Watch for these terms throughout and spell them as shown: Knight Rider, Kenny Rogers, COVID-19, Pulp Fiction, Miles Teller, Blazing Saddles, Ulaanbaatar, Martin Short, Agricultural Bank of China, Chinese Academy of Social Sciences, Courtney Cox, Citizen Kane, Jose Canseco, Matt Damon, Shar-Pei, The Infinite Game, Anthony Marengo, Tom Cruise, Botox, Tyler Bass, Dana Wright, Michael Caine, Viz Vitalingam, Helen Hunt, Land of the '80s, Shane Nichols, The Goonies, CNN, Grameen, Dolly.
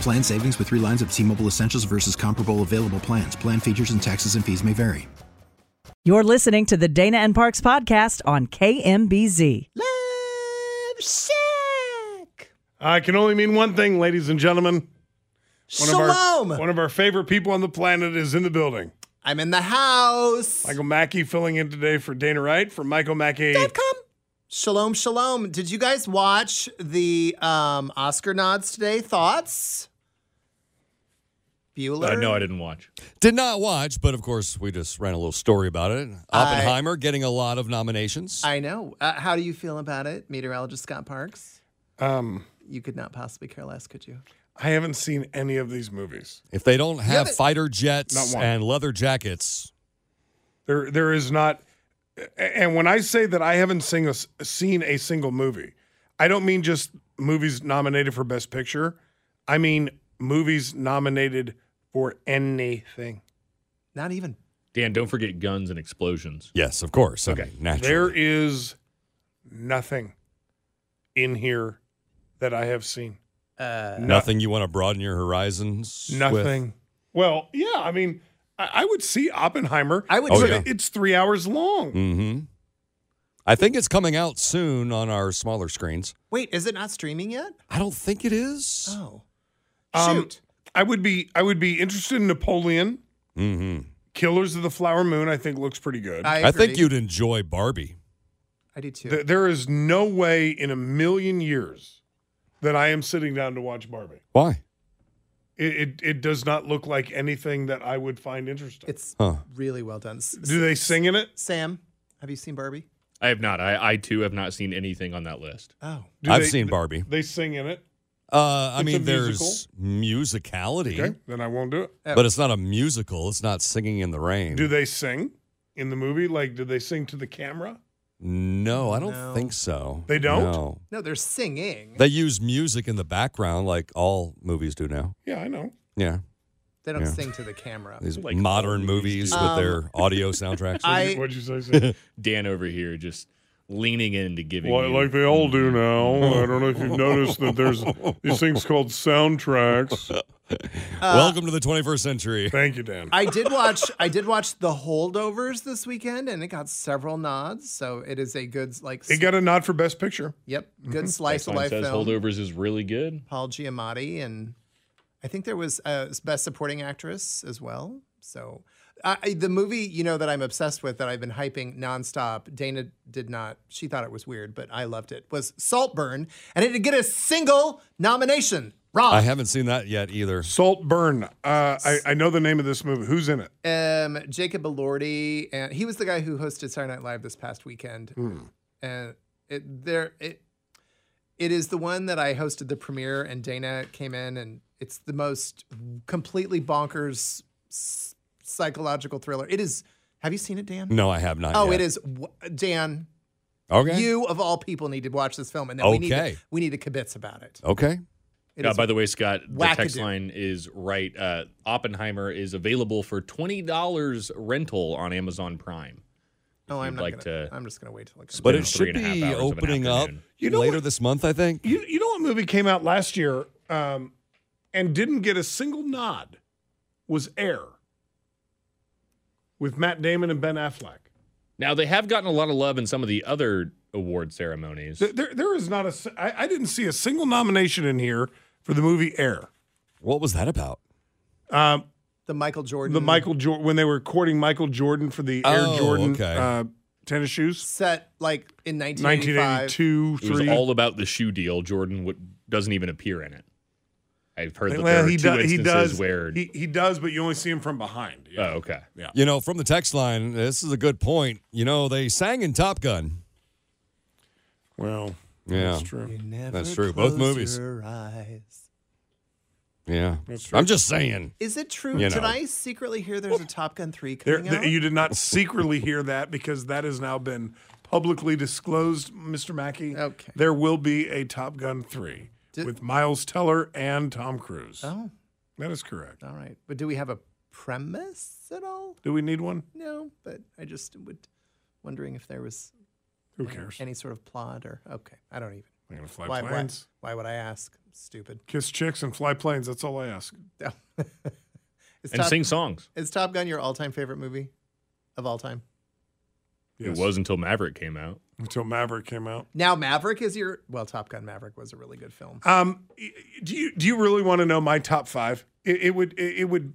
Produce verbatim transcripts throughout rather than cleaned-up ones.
Plan savings with three lines of T-Mobile Essentials versus comparable available plans. Plan features and taxes and fees may vary. You're listening to the Dana and Parks podcast on K M B Z. Love sick. I can only mean one thing, ladies and gentlemen. One Shalom. Of our, one of our favorite people on the planet is in the building. I'm in the house. Michael Mackey filling in today for Dana Wright from michael mackey dot com. Shalom, shalom. Did you guys watch the um, Oscar nods today? Thoughts? Bueller? Uh, no, I didn't watch. Did not watch, but of course, we just ran a little story about it. Oppenheimer I, getting a lot of nominations. I know. Uh, how do you feel about it, meteorologist Scott Parks? Um, you could not possibly care less, could you? I haven't seen any of these movies. If they don't have yeah, fighter jets and leather jackets. There, there is not... And when I say that I haven't seen a, seen a single movie, I don't mean just movies nominated for Best Picture. I mean movies nominated for anything. Not even. Dan, don't forget guns and explosions. Yes, of course. Okay. I mean, naturally. There is nothing in here that I have seen. Uh, nothing you want to broaden your horizons Nothing. With? Well, yeah, I mean... I would see Oppenheimer. I would. Oh, yeah. It's three hours long. Mm-hmm. I think it's coming out soon on our smaller screens. Wait, is it not streaming yet? I don't think it is. Oh, shoot! Um, I would be. I would be interested in Napoleon. Mm-hmm. Killers of the Flower Moon. I think looks pretty good. I, I think you'd enjoy Barbie. I do too. Th- there is no way in a million years that I am sitting down to watch Barbie. Why? It, it it does not look like anything that I would find interesting. It's huh. really well done. S- Do they sing in it? Sam, have you seen Barbie? I have not. I, I too, have not seen anything on that list. Oh. Do I've they, seen Barbie. They sing in it? Uh, I it's mean, there's musicality. Okay, then I won't do it. But it's not a musical. It's not Singing in the Rain. Do they sing in the movie? Like, do they sing to the camera? No, I don't no. think so. They don't? No. no, they're singing. They use music in the background like all movies do now. Yeah, I know. Yeah. They don't yeah. sing to the camera. These like modern movies do. with um, their audio soundtracks. I, What'd you say, Sam? Dan over here just leaning into giving well, you... Like they all do now. I don't know if you've noticed that there's these things called soundtracks. Uh, Welcome to the twenty-first century. Thank you, Dan. I did watch I did watch The Holdovers this weekend, and it got several nods, so it is a good... like. It got a nod for Best Picture. Yep, good mm-hmm. slice of life says film. Holdovers is really good. Paul Giamatti, and I think there was uh, Best Supporting Actress as well. So uh, the movie, you know, that I'm obsessed with, that I've been hyping nonstop, Dana did not, she thought it was weird, but I loved it, was Saltburn, and it didn't get a single nomination. Rob. I haven't seen that yet either. Saltburn. Uh, I, I know the name of this movie. Who's in it? Um, Jacob Elordi, and he was the guy who hosted Saturday Night Live this past weekend. Mm. And it, there, it, it is the one that I hosted the premiere, and Dana came in, and it's the most completely bonkers s- psychological thriller. It is. Have you seen it, Dan? No, I have not. Oh, yet. It is. Dan. Okay. You of all people need to watch this film, and then okay. we need to, we need to kibitz about it. Okay. Uh, by the way, Scott, wackadoo. The text line is right. Uh, Oppenheimer is available for twenty dollars rental on Amazon Prime. No, I'm not like gonna, to, I'm just going to wait till it comes out. But it should be opening up you know later what, this month, I think. You, you know what movie came out last year um, and didn't get a single nod? Was Air with Matt Damon and Ben Affleck. Now, they have gotten a lot of love in some of the other award ceremonies. There, there is not a... I, I didn't see a single nomination in here for the movie Air. What was that about? Um, the Michael Jordan. The Michael Jordan. When they were courting Michael Jordan for the oh, Air Jordan okay. uh, tennis shoes. Set like in nineteen eighty-two. It was three. All about the shoe deal. Jordan w- doesn't even appear in it. I've heard that well, there are he two does, instances he does, where... He, he does, but you only see him from behind. Yeah. Oh, okay. Yeah. You know, from the text line, this is a good point. You know, they sang in Top Gun. Well, yeah, that's true. That's true. Both movies. Your eyes. Yeah. That's true. I'm just saying. Is it true? You know. Did I secretly hear there's a Top Gun three coming there, out? There, you did not secretly hear that, because that has now been publicly disclosed, Mister Mackey. Okay. There will be a Top Gun three. With Miles Teller and Tom Cruise. Oh. That is correct. All right. But do we have a premise at all? Do we need one? No, but I just was wondering if there was Who any, cares? any sort of plot or... Okay. I don't even... I'm going to fly why, planes. Why, why would I ask? I'm stupid. Kiss chicks and fly planes. That's all I ask. and Top, sing songs. Is Top Gun your all-time favorite movie of all time? Yes. It was until Maverick came out. Until Maverick came out. Now Maverick is your... Well, Top Gun Maverick was a really good film. Um, do you do you really want to know my top five? It, it would it, it would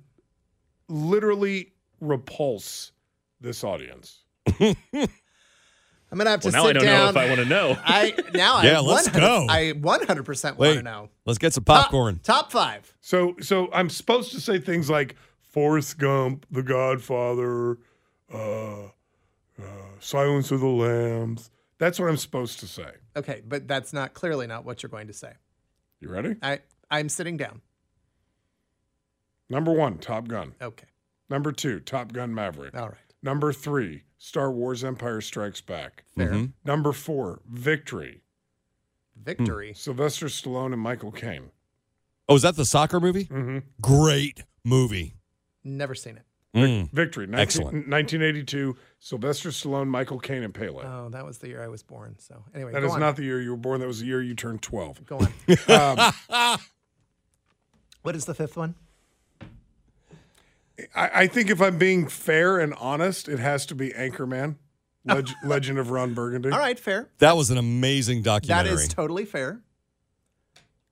literally repulse this audience. I'm going to have to well, now sit I don't down. know if I want to know. I, now yeah, I, let's go. I one hundred percent want to know. Let's get some popcorn. Top, top five. So, so I'm supposed to say things like Forrest Gump, The Godfather, uh... Uh, Silence of the Lambs. That's what I'm supposed to say. Okay, but that's not clearly not what you're going to say. You ready? I, I'm sitting down. Number one, Top Gun. Okay. Number two, Top Gun Maverick. All right. Number three, Star Wars Empire Strikes Back. Fair. Mm-hmm. Number four, Victory. Victory? Mm. Sylvester Stallone and Michael Caine. Oh, is that the soccer movie? Mm-hmm. Great movie. Never seen it. Mm. Victory. nineteen, Excellent. nineteen eighty-two, Sylvester Stallone, Michael Caine, and Pele. Oh, that was the year I was born. So anyway, That is on. not the year you were born. That was the year you turned twelve. Go on. um, what is the fifth one? I, I think if I'm being fair and honest, it has to be Anchorman, Leg- Legend of Ron Burgundy. All right, fair. That was an amazing documentary. That is totally fair.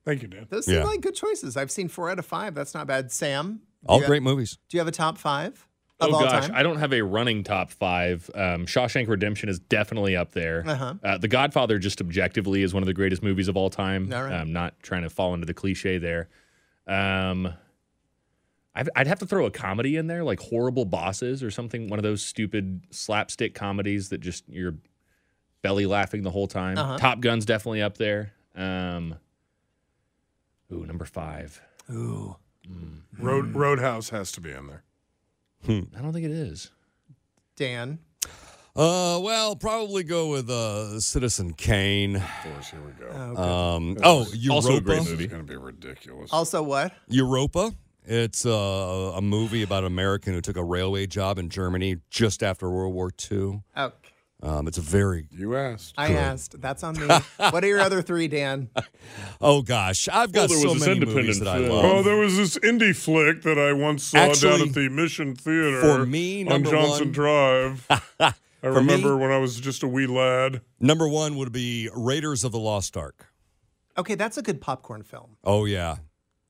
Thank you, Dan. Those seem yeah. like good choices. I've seen four out of five. That's not bad. Sam? All great have, movies. Do you have a top five of all time? Oh, gosh. I don't have a running top five. Um, Shawshank Redemption is definitely up there. Uh-huh. Uh, The Godfather just objectively is one of the greatest movies of all time. All right. I'm not trying to fall into the cliche there. Um, I've, I'd have to throw a comedy in there, like Horrible Bosses or something, one of those stupid slapstick comedies that just you're belly laughing the whole time. Uh-huh. Top Gun's definitely up there. Um, ooh, number five. Ooh. Mm. Road Roadhouse has to be in there. Hmm. I don't think it is. Dan? Uh, well, probably go with uh, Citizen Kane. Of course, here we go. Okay. Um, oh, Europa. Also a great movie. It's going to be ridiculous. Also what? Europa. It's uh, a movie about an American who took a railway job in Germany just after World War Two. Okay. Um, it's a very... You asked. I cool. asked. That's on me. What are your other three, Dan? Oh, gosh. I've got well, so many movies that I love. Well, there was this indie flick that I once saw Actually, down at the Mission Theater for me, on Johnson one, Drive. I remember me, when I was just a wee lad. Number one would be Raiders of the Lost Ark. Okay, that's a good popcorn film. Oh, yeah.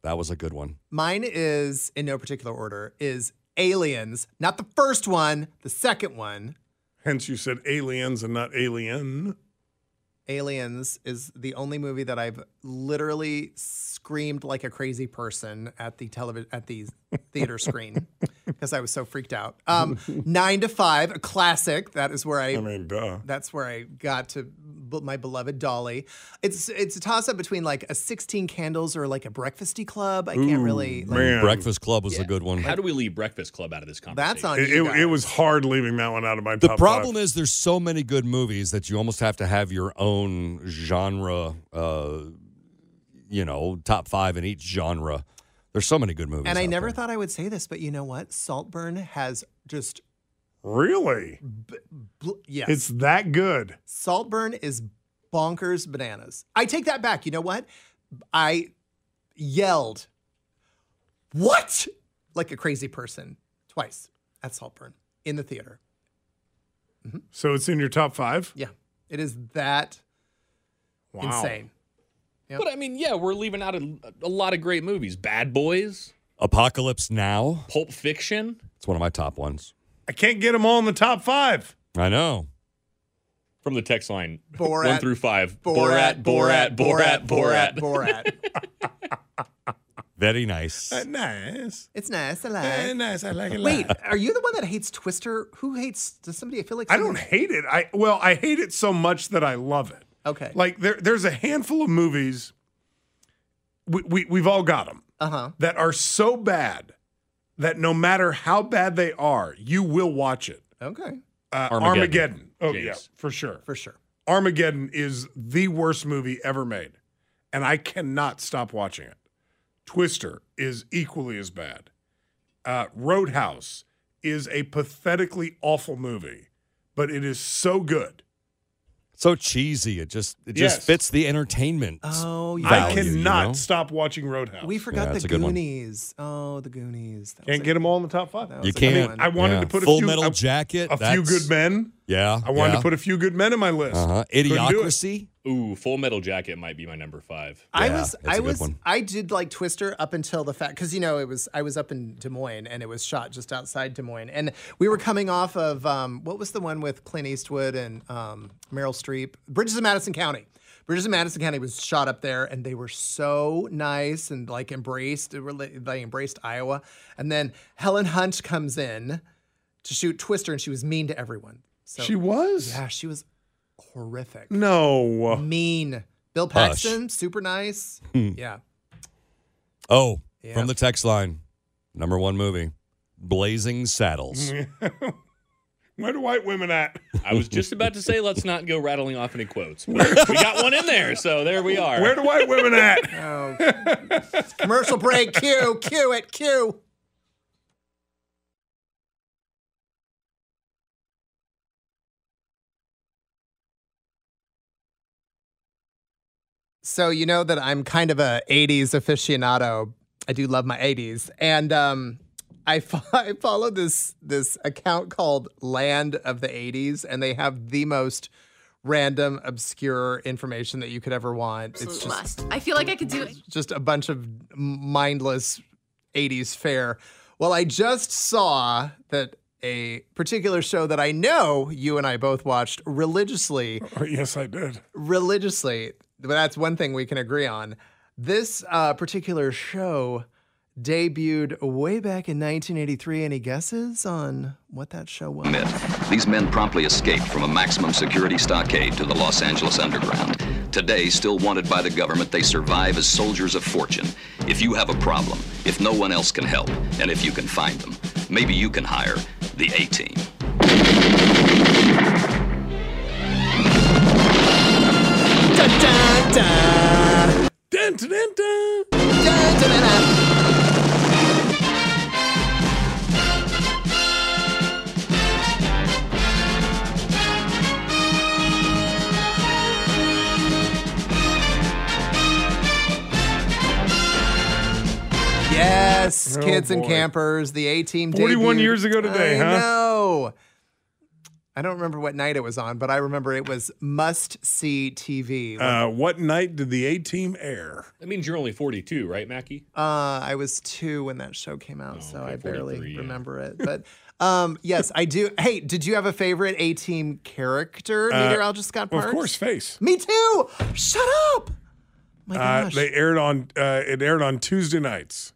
That was a good one. Mine is, in no particular order, is Aliens. Not the first one, the second one. Hence, you said Aliens and not Alien. Aliens is the only movie that I've literally screamed like a crazy person at the television at the theater screen because I was so freaked out. Um, Nine to Five, a classic. That is where I. I mean, duh. That's where I got to my beloved Dolly. It's it's a toss up between like a sixteen Candles or like a Breakfasty Club. I Ooh, can't really. Like, man. Breakfast Club was yeah. a good one. How do we leave Breakfast Club out of this conversation? That's on it, you. Guys. It was hard leaving that one out of my. The top problem five. is there's so many good movies that you almost have to have your own. genre, uh, you know, top five in each genre. There's so many good movies. And I never there. thought I would say this, but you know what? Saltburn has just... Really? B- bl- yes. It's that good. Saltburn is bonkers bananas. I take that back. You know what? I yelled, what? Like a crazy person twice at Saltburn in the theater. Mm-hmm. So it's in your top five? Yeah. It is that wow. insane. Yep. But, I mean, yeah, we're leaving out a, a lot of great movies. Bad Boys. Apocalypse Now. Pulp Fiction. It's one of my top ones. I can't get them all in the top five. I know. From the text line. Borat. One through five. Borat, Borat, Borat, Borat, Borat. Borat. Very nice. Uh, nice. It's nice. I like it. Uh, nice. I like it. Wait, are you the one that hates Twister? Who hates? Does somebody? I feel like someone... I don't hate it. I well, I hate it so much that I love it. Okay. Like there, there's a handful of movies. We, we we've all got them. Uh huh. That are so bad that no matter how bad they are, you will watch it. Okay. Uh, Armageddon. Armageddon. Oh James. Yeah, for sure. For sure. Armageddon is the worst movie ever made, and I cannot stop watching it. Twister is equally as bad. Uh, Roadhouse is a pathetically awful movie, but it is so good. So cheesy. It just it yes. just fits the entertainment. Oh, yeah. I cannot you know? stop watching Roadhouse. We forgot yeah, the Goonies. Oh, the Goonies. That can't get them all in the top five. You can't. I, mean, I wanted yeah. to put Full a Full Metal Jacket. A Few Good Men. Yeah. I wanted yeah. to put A Few Good Men in my list. Uh-huh. Idiocracy. Ooh, Full Metal Jacket might be my number five. Yeah, I was, I was, one. I did like Twister up until the fact, because you know it was, I was up in Des Moines and it was shot just outside Des Moines, and we were coming off of um, what was the one with Clint Eastwood and um, Meryl Streep, Bridges of Madison County. Bridges of Madison County was shot up there, and they were so nice and like embraced, they embraced Iowa, and then Helen Hunt comes in to shoot Twister, and she was mean to everyone. So, she was. Yeah, she was. Horrific. No. Mean. Bill Paxton, Hush. super nice. Mm. Yeah. Oh, yeah. From the text line, number one movie, Blazing Saddles. Where do white women at? I was just about to say, let's not go rattling off any quotes. We got one in there, so there we are. Where do white women at? Oh. Commercial break. Cue. Cue it. Cue. So you know that I'm kind of a eighties aficionado. I do love my eighties. And um, I, fo- I follow this this account called Land of the eighties, and they have the most random, obscure information that you could ever want. It's just, I feel like I could do it. Just a bunch of mindless eighties fare. Well, I just saw that a particular show that I know you and I both watched religiously. Oh, yes, I did. Religiously. But that's one thing we can agree on. This uh, particular show debuted way back in nineteen eighty-three. Any guesses on what that show was? Myth. These men promptly escaped from a maximum security stockade to the Los Angeles underground. Today, still wanted by the government, they survive as soldiers of fortune. If you have a problem, if no one else can help, and if you can find them, maybe you can hire the A-Team. Dun, dun, dun, dun. Dun, dun, dun, dun. Yes, oh kids boy. and campers, the A-Team debuted. forty-one years ago today, I huh? No. I don't remember what night it was on, but I remember it was must-see T V. Uh, what night did the A-Team air? That means you're only forty-two, right, Mackie? Uh, I was two when that show came out, oh, so okay, I barely remember it. But um, yes, I do. Hey, did you have a favorite A-Team character, uh, meteorologist Scott Parks? Well, of course, Face. Me too. Shut up. My gosh. Uh, they aired on. Uh, it aired on Tuesday nights,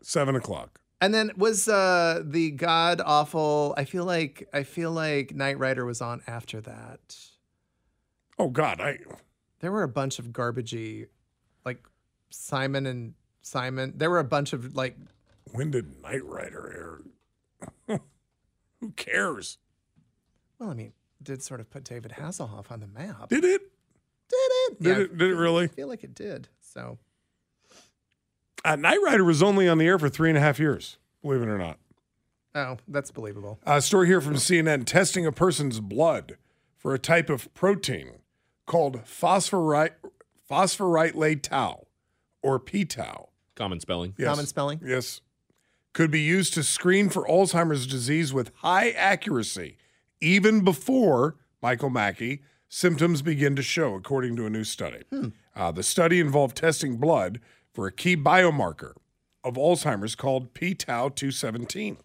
seven o'clock. And then was uh, the god awful? I feel like I feel like Knight Rider was on after that. Oh God! I there were a bunch of garbagey, like Simon and Simon. There were a bunch of like. When did Knight Rider air? Who cares? Well, I mean, it did sort of put David Hasselhoff on the map. Did it? Did it? Did yeah, it? Did it really? I feel like it did. So. Uh, Knight Rider was only on the air for three and a half years, believe it or not. Oh, that's believable. A uh, story here from C N N. Testing a person's blood for a type of protein called phosphorite, phosphorylated tau, or p-tau. Common spelling. Yes. Common spelling. Yes. Could be used to screen for Alzheimer's disease with high accuracy, even before, Michael Mackey, symptoms begin to show, according to a new study. Hmm. Uh, the study involved testing blood for a key biomarker of Alzheimer's called p tau two seventeen,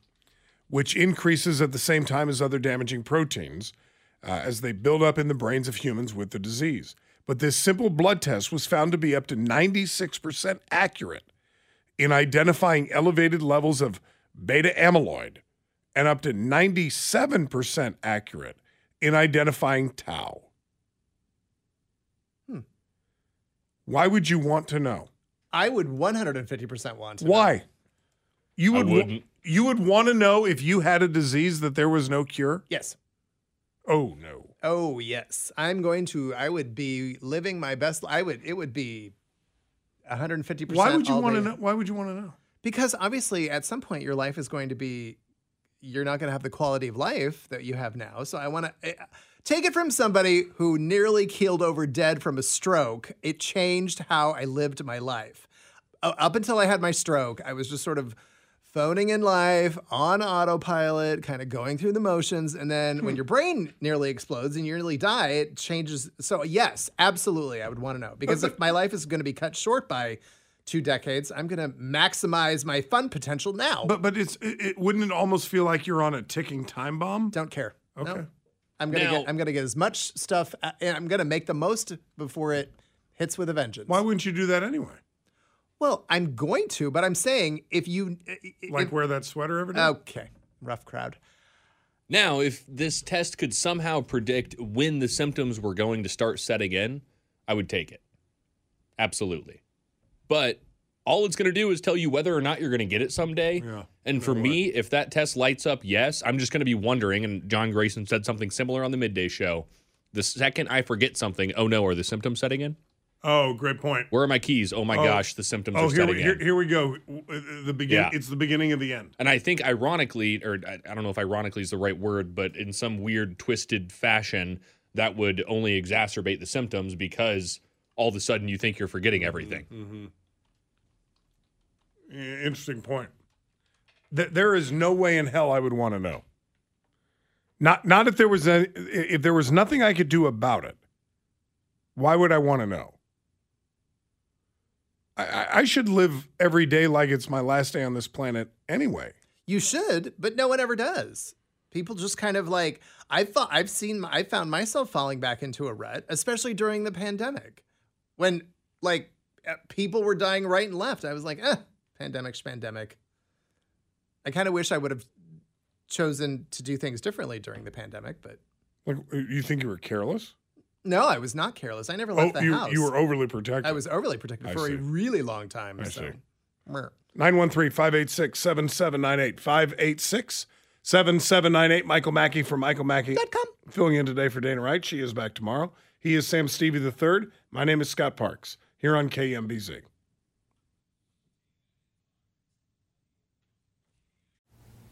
which increases at the same time as other damaging proteins uh, as they build up in the brains of humans with the disease. But this simple blood test was found to be up to ninety-six percent accurate in identifying elevated levels of beta amyloid and up to ninety-seven percent accurate in identifying tau. Hmm. Why would you want to know? I would one hundred fifty percent want to know. Why? You would I wouldn't. You would want to know if you had a disease that there was no cure? Yes. Oh, no. Oh, yes. I'm going to, I would be living my best, I would, it would be one hundred fifty percent. Why would you want to know? Why would you want to know? Because obviously at some point your life is going to be, you're not going to have the quality of life that you have now. So I want to, uh, take it from somebody who nearly keeled over dead from a stroke. It changed how I lived my life. Uh, up until I had my stroke, I was just sort of phoning in life, on autopilot, kind of going through the motions. And then hmm. when your brain nearly explodes and you nearly die, it changes. So yes, absolutely, I would want to know. Because if my life is going to be cut short by two decades, I'm going to maximize my fun potential now. But but it's it, it, wouldn't it almost feel like you're on a ticking time bomb? Don't care. Okay. No. I'm going to get I'm going to get as much stuff, and I'm going to make the most before it hits with a vengeance. Why wouldn't you do that anyway? Well, I'm going to, but I'm saying if you... If, like wear that sweater every day? Okay. Rough crowd. Now, if this test could somehow predict when the symptoms were going to start setting in, I would take it. Absolutely. But all it's going to do is tell you whether or not you're going to get it someday. Yeah, and for me, work. If that test lights up, yes, I'm just going to be wondering, and John Grayson said something similar on the midday show, the second I forget something, oh no, are the symptoms setting in? Oh, great point. Where are my keys? Oh, my oh. gosh, the symptoms oh, are setting in. Here, here we go. The begin- yeah. It's the beginning of the end. And I think ironically, or I don't know if ironically is the right word, but in some weird, twisted fashion, that would only exacerbate the symptoms because all of a sudden you think you're forgetting everything. Mm-hmm. Interesting point. There is no way in hell I would want to know. Not, not if there was a, if there was nothing I could do about it. Why would I want to know? I should live every day like it's my last day on this planet anyway. You should, but no one ever does. People just kind of like, I thought I've seen, I found myself falling back into a rut, especially during the pandemic when like people were dying right and left. I was like, eh, pandemic's pandemic. I kind of wish I would have chosen to do things differently during the pandemic, but. Like, you think you were careless? No, I was not careless. I never left oh, the you, house. You were overly protective. I was overly protective I for see. a really long time. I so. see. nine one three, five eight six, seven seven nine eight. five eight six, seven seven nine eight. Michael Mackey from Michael Mackey. .com. Filling in today for Dana Wright. She is back tomorrow. He is Sam Stevie the Third. My name is Scott Parks here on K M B Z.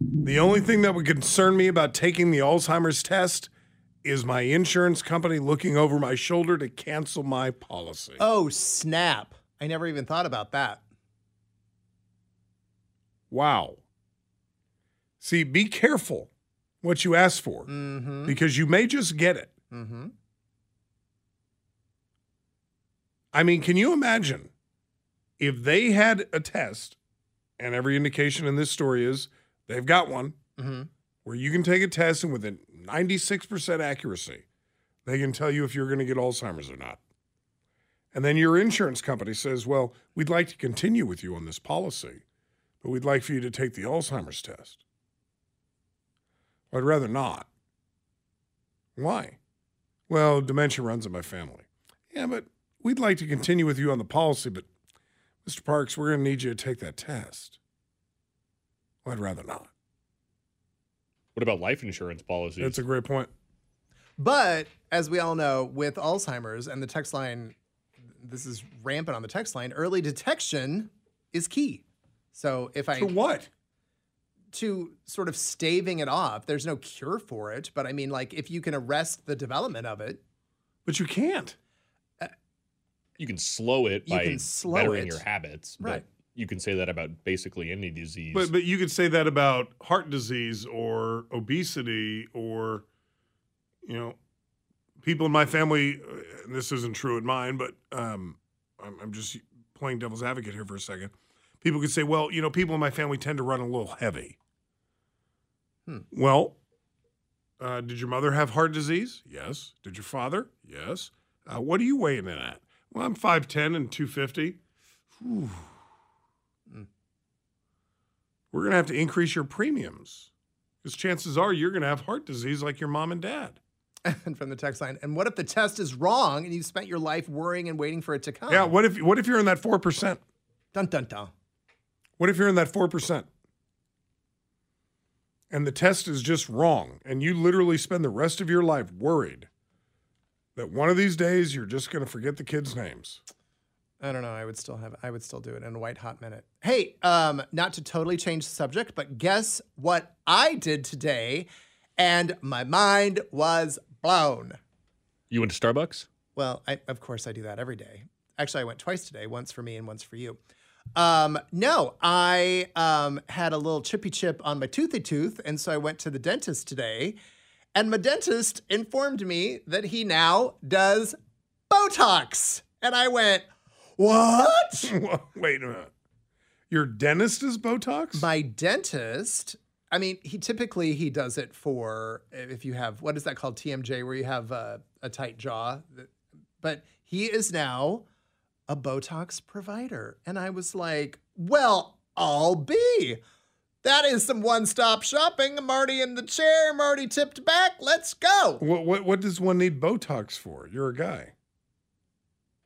The only thing that would concern me about taking the Alzheimer's test is my insurance company looking over my shoulder to cancel my policy. Oh, snap. I never even thought about that. Wow. See, be careful what you ask for, mm-hmm. because you may just get it. Mm-hmm. I mean, can you imagine? If they had a test, and every indication in this story is they've got one, mm-hmm. where you can take a test and with a ninety-six percent accuracy, they can tell you if you're going to get Alzheimer's or not. And then your insurance company says, well, we'd like to continue with you on this policy, but we'd like for you to take the Alzheimer's test. I'd rather not. Why? Well, dementia runs in my family. Yeah, but we'd like to continue with you on the policy, but Mister Parks, we're going to need you to take that test. Well, I'd rather not. What about life insurance policies? That's a great point. But as we all know, with Alzheimer's and the text line, this is rampant on the text line, early detection is key. So if I... To what? To sort of staving it off. There's no cure for it. But I mean, like, if you can arrest the development of it. But you can't. You can slow it by slow bettering it. Your habits. Right. But you can say that about basically any disease. But but you could say that about heart disease or obesity or, you know, people in my family, and this isn't true in mine, but um, I'm, I'm just playing devil's advocate here for a second. People could say, well, you know, people in my family tend to run a little heavy. Hmm. Well, uh, did your mother have heart disease? Yes. Did your father? Yes. Uh, what are you weighing in at? Well, I'm five ten and two fifty. Ooh. We're going to have to increase your premiums because chances are you're going to have heart disease like your mom and dad. And from the text line, and what if the test is wrong and you spent your life worrying and waiting for it to come? Yeah, what if what if you're in that four percent? Dun, dun, dun. What if you're in that four percent and the test is just wrong and you literally spend the rest of your life worried that one of these days you're just going to forget the kids' names? I don't know. I would still have. I would still do it in a white hot minute. Hey, um, not to totally change the subject, but guess what I did today, and my mind was blown. You went to Starbucks? Well, I, of course I do that every day. Actually, I went twice today. Once for me and once for you. Um, no, I um, had a little chippy chip on my toothy tooth, and so I went to the dentist today. And my dentist informed me that he now does Botox. And I went, what? Wait a minute. Your dentist is Botox? My dentist. I mean, he typically, he does it for, if you have, what is that called? T M J, where you have a, a tight jaw. But he is now a Botox provider. And I was like, well, I'll be. That is some one-stop shopping. I'm already in the chair. I'm already tipped back. Let's go. What, what what does one need Botox for? You're a guy.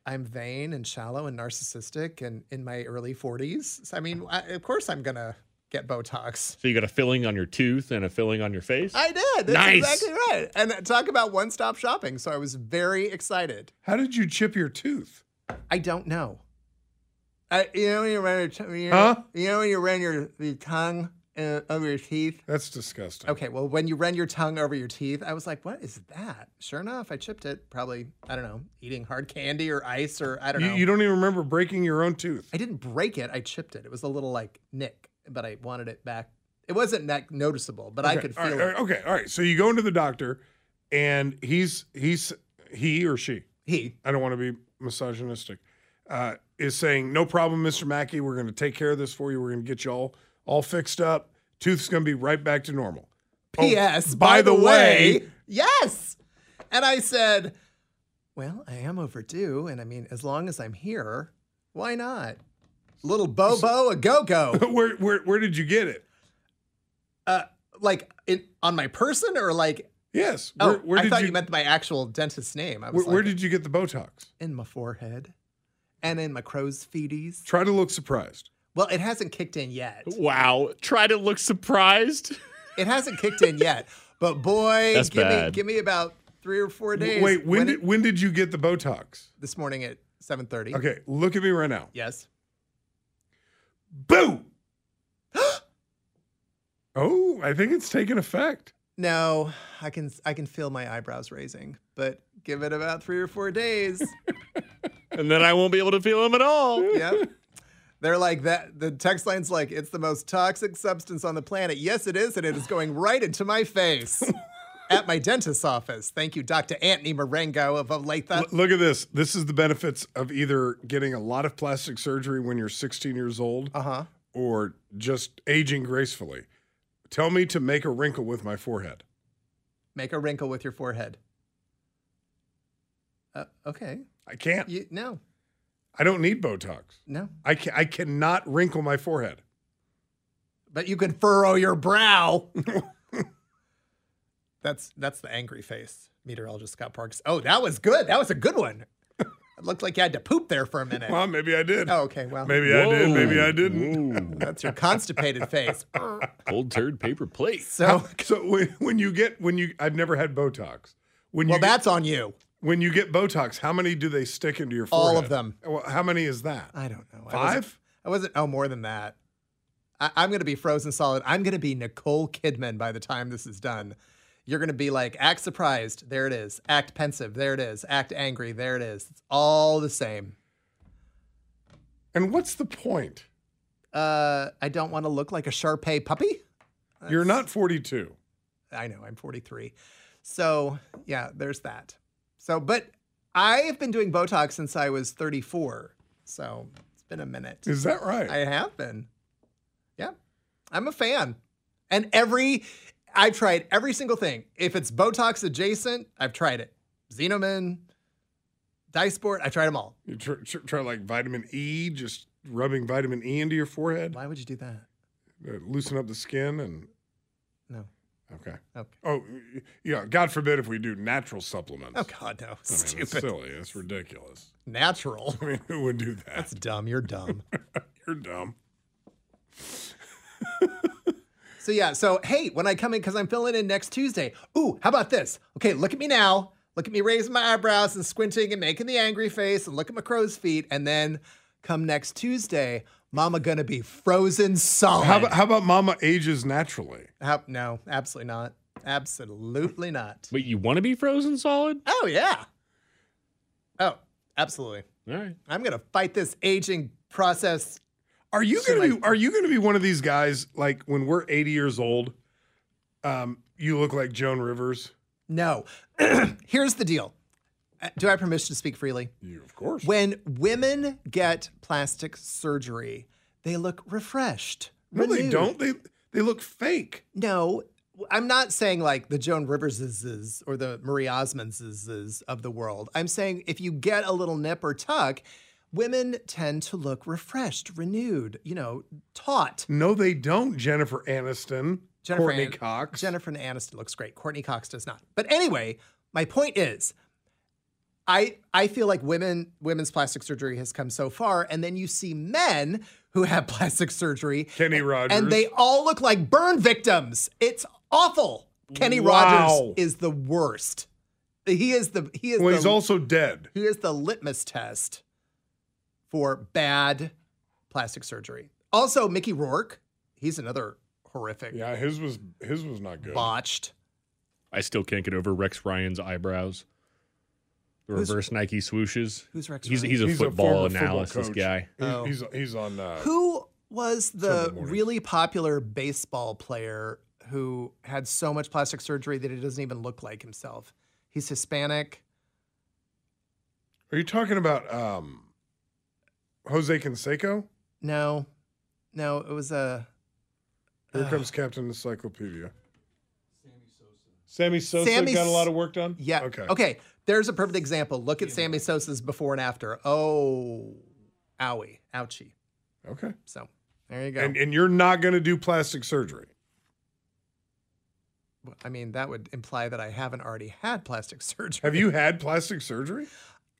I'm vain and shallow and narcissistic and in my early forties. So, I mean, I, of course I'm going to get Botox. So you got a filling on your tooth and a filling on your face? I did. That's nice. Exactly right. And talk about one-stop shopping. So I was very excited. How did you chip your tooth? I don't know. I, you know when you run your you know, huh? you know when you run your, your tongue uh, over your teeth? That's disgusting. Okay, well, when you run your tongue over your teeth, I was like, what is that? Sure enough, I chipped it. Probably, I don't know, eating hard candy or ice or I don't you, know. You don't even remember breaking your own tooth. I didn't break it. I chipped it. It was a little like nick, but I wanted it back. It wasn't that noticeable, but okay, I could feel right, it. Right, okay, all right. So you go into the doctor, and he's he's he or she? He. I don't want to be misogynistic. Uh, is saying, no problem, Mister Mackey. We're going to take care of this for you. We're going to get you all, all fixed up. Tooth's going to be right back to normal. P S. Oh, by, by the way, way. Yes. And I said, Well, I am overdue, and I mean, as long as I'm here, why not? Little Bobo, a go-go. where, where, where did you get it? Uh, like in, on my person, or like? Yes. Where, oh, where did I thought you, you meant my actual dentist's name. I was where, like, where did you get the Botox? In my forehead, and in my crow's feeties. Try to look surprised. Well, it hasn't kicked in yet. Wow. Try to look surprised. It hasn't kicked in yet, but boy, That's give bad. me give me about. Three or four days. Wait, when, when did it, when did you get the Botox? This morning at seven thirty. Okay, look at me right now. Yes. Boo. Oh, I think it's taking effect. No, I can I can feel my eyebrows raising, but give it about three or four days, and then I won't be able to feel them at all. Yep. They're like that. The text line's like, it's the most toxic substance on the planet. Yes, it is, and it is going right into my face. At my dentist's office. Thank you, Doctor Anthony Marengo of Olathe. L- look at this. This is the benefits of either getting a lot of plastic surgery when you're sixteen years old uh-huh. or just aging gracefully. Tell me to make a wrinkle with my forehead. Make a wrinkle with your forehead. Uh, okay. I can't. You, no. I don't need Botox. No. I, ca- I cannot wrinkle my forehead. But you can furrow your brow. That's that's the angry face, meteorologist Scott Parks. Oh, that was good. That was a good one. It looked like you had to poop there for a minute. Well, maybe I did. Oh, okay. Well, maybe Whoa. I did. Maybe I didn't. Ooh. That's your constipated face. Cold turd paper plate. So, so when, when you get when you, I've never had Botox. When well, you that's get, on you. When you get Botox, how many do they stick into your forehead? All of them. Well, how many is that? I don't know. Five. I wasn't. I wasn't oh, more than that. I, I'm gonna be frozen solid. I'm gonna be Nicole Kidman by the time this is done. You're going to be like, act surprised, there it is. Act pensive, there it is. Act angry, there it is. It's all the same. And what's the point? Uh, I don't want to look like a Shar-Pei puppy. That's, You're not forty-two. I know, I'm forty-three. So, yeah, there's that. So, but I have been doing Botox since I was thirty-four. So, it's been a minute. Is that right? I have been. Yeah. I'm a fan. And every... I've tried every single thing. If it's Botox adjacent, I've tried it. Xenomin, Dysport, I've tried them all. You try, try like vitamin E, just rubbing vitamin E into your forehead? Why would you do that? Uh, loosen up the skin and... No. Okay. Okay. Oh, yeah, God forbid if we do natural supplements. Oh, God, no. I mean, stupid. That's silly. That's ridiculous. Natural? I mean, who would do that? That's dumb. You're dumb. You're dumb. So, yeah. So, hey, when I come in, because I'm filling in next Tuesday. Ooh, how about this? Okay, look at me now. Look at me raising my eyebrows and squinting and making the angry face and look at my crow's feet. And then come next Tuesday, Mama going to be frozen solid. How about, how about Mama ages naturally? How, no, absolutely not. Absolutely not. But you want to be frozen solid? Oh, yeah. Oh, absolutely. All right. I'm going to fight this aging process. Are you so gonna like, be? Are you gonna be one of these guys? Like when we're eighty years old, um, you look like Joan Rivers. No. Here's the deal. Do I have permission to speak freely? You, of course. When women get plastic surgery, they look refreshed. No, renewed. They don't. They they look fake. No, I'm not saying like the Joan Riverses or the Marie Osmondses of the world. I'm saying if you get a little nip or tuck. Women tend to look refreshed, renewed, you know, taut. No, they don't, Jennifer Aniston, Jennifer Courtney An- Cox. Jennifer Aniston looks great. Courtney Cox does not. But anyway, my point is, I I feel like women women's plastic surgery has come so far, and then you see men who have plastic surgery. Kenny and, Rogers. And they all look like burn victims. It's awful. Kenny wow. Rogers is the worst. He is the he is Well, the, he's also dead. He is the litmus test. For bad plastic surgery. Also, Mickey Rourke, he's another horrific. Yeah, his was his was not good. Botched. I still can't get over Rex Ryan's eyebrows. The who's, reverse Nike swooshes. Who's Rex he's, Ryan? He's a he's football a analysis football guy. Oh. He's, he's on. Uh, who was the really popular baseball player who had so much plastic surgery that it doesn't even look like himself? He's Hispanic. Are you talking about? Um, Jose Canseco? No. No, it was a... Uh, Here comes Captain Encyclopedia. Sammy Sosa. Sammy Sosa Sammy got a lot of work done? Yeah. Okay. Okay. There's a perfect example. Look at yeah. Sammy Sosa's before and after. Oh, owie. Ouchie. Okay. So there you go. And, and you're not going to do plastic surgery. I mean, that would imply that I haven't already had plastic surgery. Have you had plastic surgery?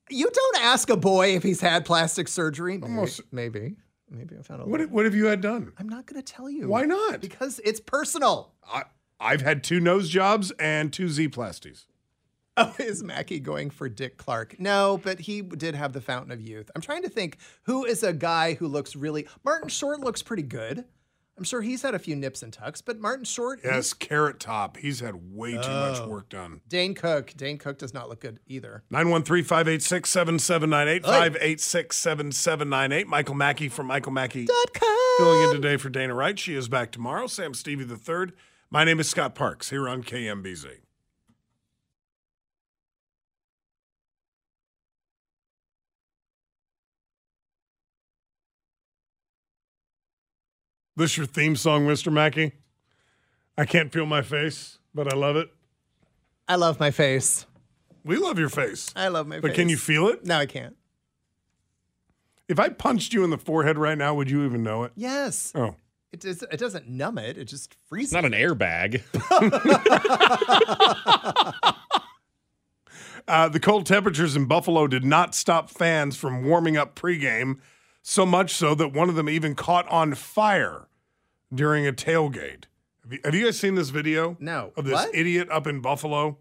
You don't ask a boy if he's had plastic surgery. Maybe. Almost. Maybe. Maybe I found a what, what have you had done? I'm not going to tell you. Why not? Because it's personal. I, I've had two nose jobs and two Z-plasties. Oh, is Mackie going for Dick Clark? No, but he did have the Fountain of Youth. I'm trying to think who is a guy who looks really... Martin Short looks pretty good. I'm sure he's had a few nips and tucks, but Martin Short... Yes, Carrot Top. He's had way too oh. much work done. Dane Cook. Dane Cook does not look good either. nine one three, five eight six, seven seven nine eight. five eight six, seven seven nine eight. Michael Mackey from michael mackey dot com. Filling in today for Dana Wright. She is back tomorrow. Sam Stevie the third. My name is Scott Parks here on K M B Z. This your theme song, Mister Mackey? I can't feel my face, but I love it. I love my face. We love your face. I love my but face. But can you feel it? No, I can't. If I punched you in the forehead right now, would you even know it? Yes. Oh. It, does, it doesn't numb it. It just freezes. Not an airbag. uh, the cold temperatures in Buffalo did not stop fans from warming up pregame. So much so that one of them even caught on fire during a tailgate. Have you, have you guys seen this video? No. Of this what? Idiot up in Buffalo?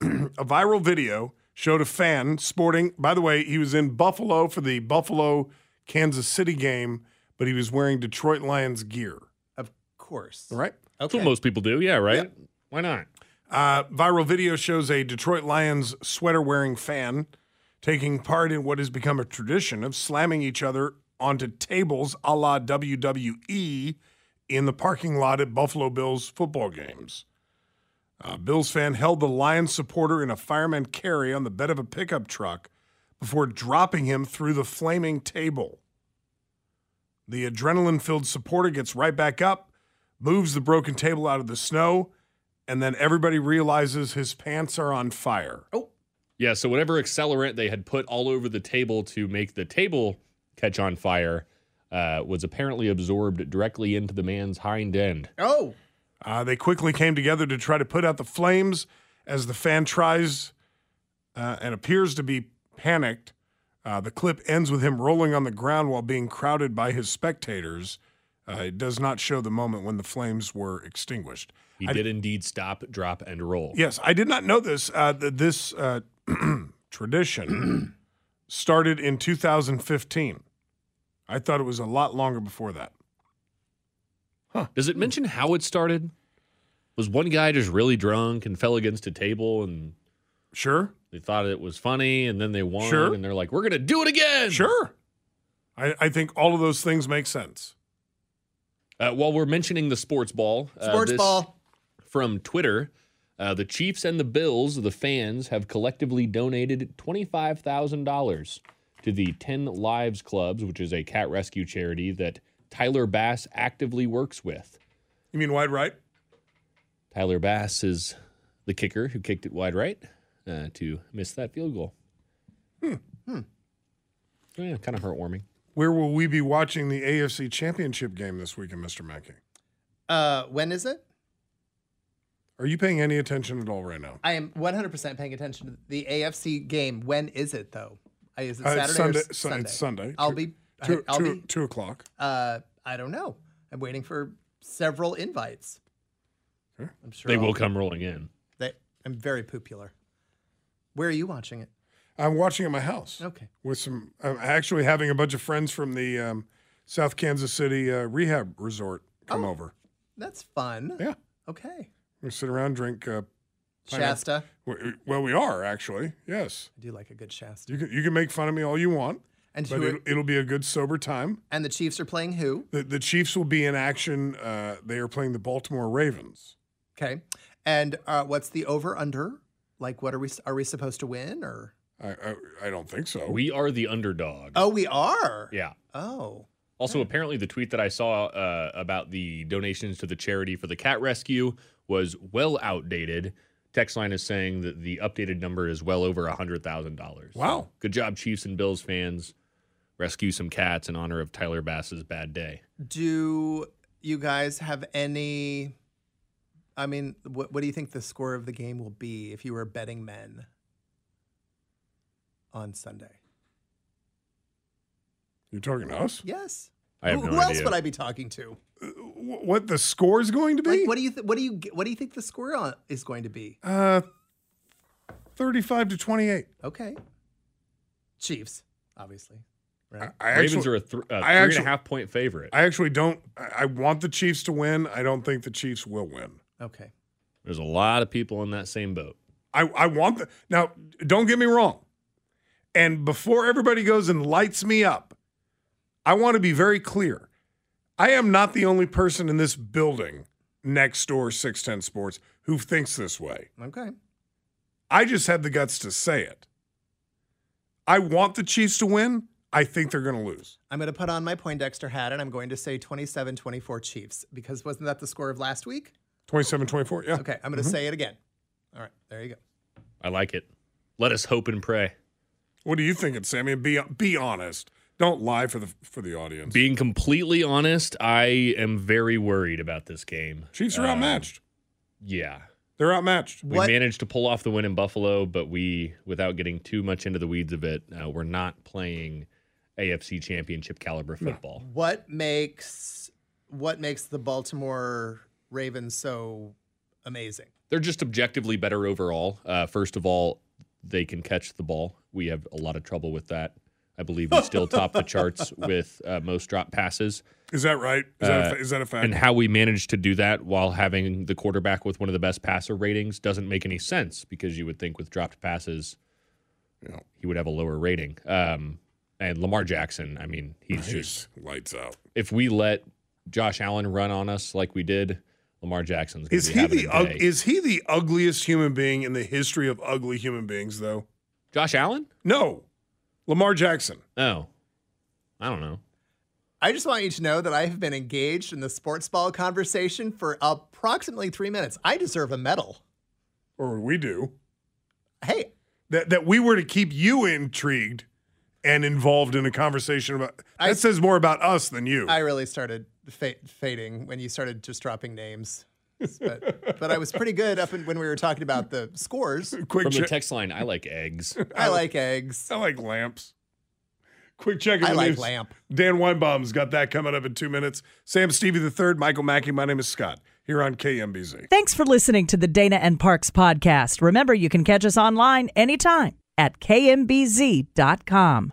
A viral video showed a fan sporting, by the way, he was in Buffalo for the Buffalo-Kansas City game, but he was wearing Detroit Lions gear. Of course. All right? Okay. That's what most people do. Yeah, right? Yep. Why not? Uh, viral video shows a Detroit Lions sweater-wearing fan taking part in what has become a tradition of slamming each other onto tables a la W W E in the parking lot at Buffalo Bills football games. A Bills fan held the Lions supporter in a fireman carry on the bed of a pickup truck before dropping him through the flaming table. The adrenaline-filled supporter gets right back up, moves the broken table out of the snow, and then everybody realizes his pants are on fire. Oh. Yeah, so whatever accelerant they had put all over the table to make the table catch on fire uh, was apparently absorbed directly into the man's hind end. Oh! Uh, they quickly came together to try to put out the flames as the fan tries uh, and appears to be panicked. Uh, the clip ends with him rolling on the ground while being crowded by his spectators. Uh, it does not show the moment when the flames were extinguished. He I did d- indeed stop, drop, and roll. Yes, I did not know this. Uh, th- this... Uh, tradition started in two thousand fifteen. I thought it was a lot longer before that. Huh. Does it mention how it started? Was one guy just really drunk and fell against a table and sure they thought it was funny and then they won sure. and they're like, we're going to do it again. Sure. I, I think all of those things make sense. Uh, while we're mentioning the sports ball, sports uh, ball from Twitter, Uh, the Chiefs and the Bills, the fans, have collectively donated twenty-five thousand dollars to the Ten Lives Clubs, which is a cat rescue charity that Tyler Bass actively works with. You mean wide right? Tyler Bass is the kicker who kicked it wide right uh, to miss that field goal. Hmm. Hmm. Yeah, kind of heartwarming. Where will we be watching the A F C Championship game this weekend, Mister Mackey? Uh, when is it? Are you paying any attention at all right now? I am one hundred percent paying attention to the A F C game. When is it, though? Is it Saturday uh, Sunday, or s- Sunday? It's Sunday. I'll two, be... Two, I'll two, be two o'clock. Uh, I don't know. I'm waiting for several invites. Sure. I'm sure They I'll will be, come rolling in. They, I'm very popular. Where are you watching it? I'm watching it at my house. Okay. With some... I'm actually having a bunch of friends from the um, South Kansas City uh, Rehab Resort come oh, over. That's fun. Yeah. Okay. We sit around, drink uh, Shasta. Well, we are actually. Yes, I do like a good Shasta. You can you can make fun of me all you want, and but it, it'll be a good sober time. And the Chiefs are playing who? The, the Chiefs will be in action. Uh, they are playing the Baltimore Ravens. Okay, and uh, what's the over under? Like, what are we are we supposed to win or? I, I I don't think so. We are the underdog. Oh, we are. Yeah. Oh. Also, yeah. Apparently, the tweet that I saw uh, about the donations to the charity for the cat rescue was well outdated Text line is saying that the updated number is well over one hundred thousand dollars. Wow. So, good job, Chiefs and Bills fans. Rescue some cats in honor of Tyler Bass's bad day. Do you guys have any... I mean, what, what do you think the score of the game will be if you were betting men on Sunday? You're talking to us? Yes. I have no idea. Who else would I be talking to? What the score is going to be? Like, what do you th- what do you what do you think the score on is going to be? Uh, thirty-five to twenty-eight. Okay. Chiefs, obviously. Right. I, I Ravens actually, are a, th- a three actually, and a half point favorite. I actually don't. I, I want the Chiefs to win. I don't think the Chiefs will win. Okay. There's a lot of people in that same boat. I I want the now. Don't get me wrong. And before everybody goes and lights me up, I want to be very clear. I am not the only person in this building next door, six ten Sports, who thinks this way. Okay. I just had the guts to say it. I want the Chiefs to win. I think they're going to lose. I'm going to put on my Poindexter hat, and I'm going to say twenty-seven twenty-four Chiefs, because wasn't that the score of last week? twenty-seven twenty-four, yeah. Okay, I'm going to mm-hmm. say it again. All right, there you go. I like it. Let us hope and pray. What do you think, Sammy? Be be honest. Don't lie for the for the audience. Being completely honest, I am very worried about this game. Chiefs are um, outmatched. Yeah. They're outmatched. What? We managed to pull off the win in Buffalo, but we, without getting too much into the weeds of it, uh, we're not playing A F C Championship caliber football. No. What makes what makes the Baltimore Ravens so amazing? They're just objectively better overall. Uh, first of all, they can catch the ball. We have a lot of trouble with that. I believe we still top the charts with uh, most drop passes. Is that right? Is, uh, that a fa- is that a fact? And how we managed to do that while having the quarterback with one of the best passer ratings doesn't make any sense, because you would think with dropped passes, you know, he would have a lower rating. Um, and Lamar Jackson, I mean, he's nice. Just... lights out. If we let Josh Allen run on us like we did, Lamar Jackson's going to be having a day. U- is he the ugliest human being in the history of ugly human beings, though? Josh Allen? No. Lamar Jackson. Oh. I don't know. I just want you to know that I have been engaged in the sports ball conversation for approximately three minutes. I deserve a medal. Or we do. Hey. That that we were to keep you intrigued and involved in a conversation about... That I, says more about us than you. I really started fa- fading when you started just dropping names. But, but I was pretty good up in, when we were talking about the scores. Quick From check. The text line, I like eggs. I like eggs. I like lamps. Quick check. I like news. Lamp. Dan Weinbaum's got that coming up in two minutes. Sam Stevie the third, Michael Mackey. My name is Scott here on K M B Z. Thanks for listening to the Dana and Parks podcast. Remember, you can catch us online anytime at K M B Z dot com.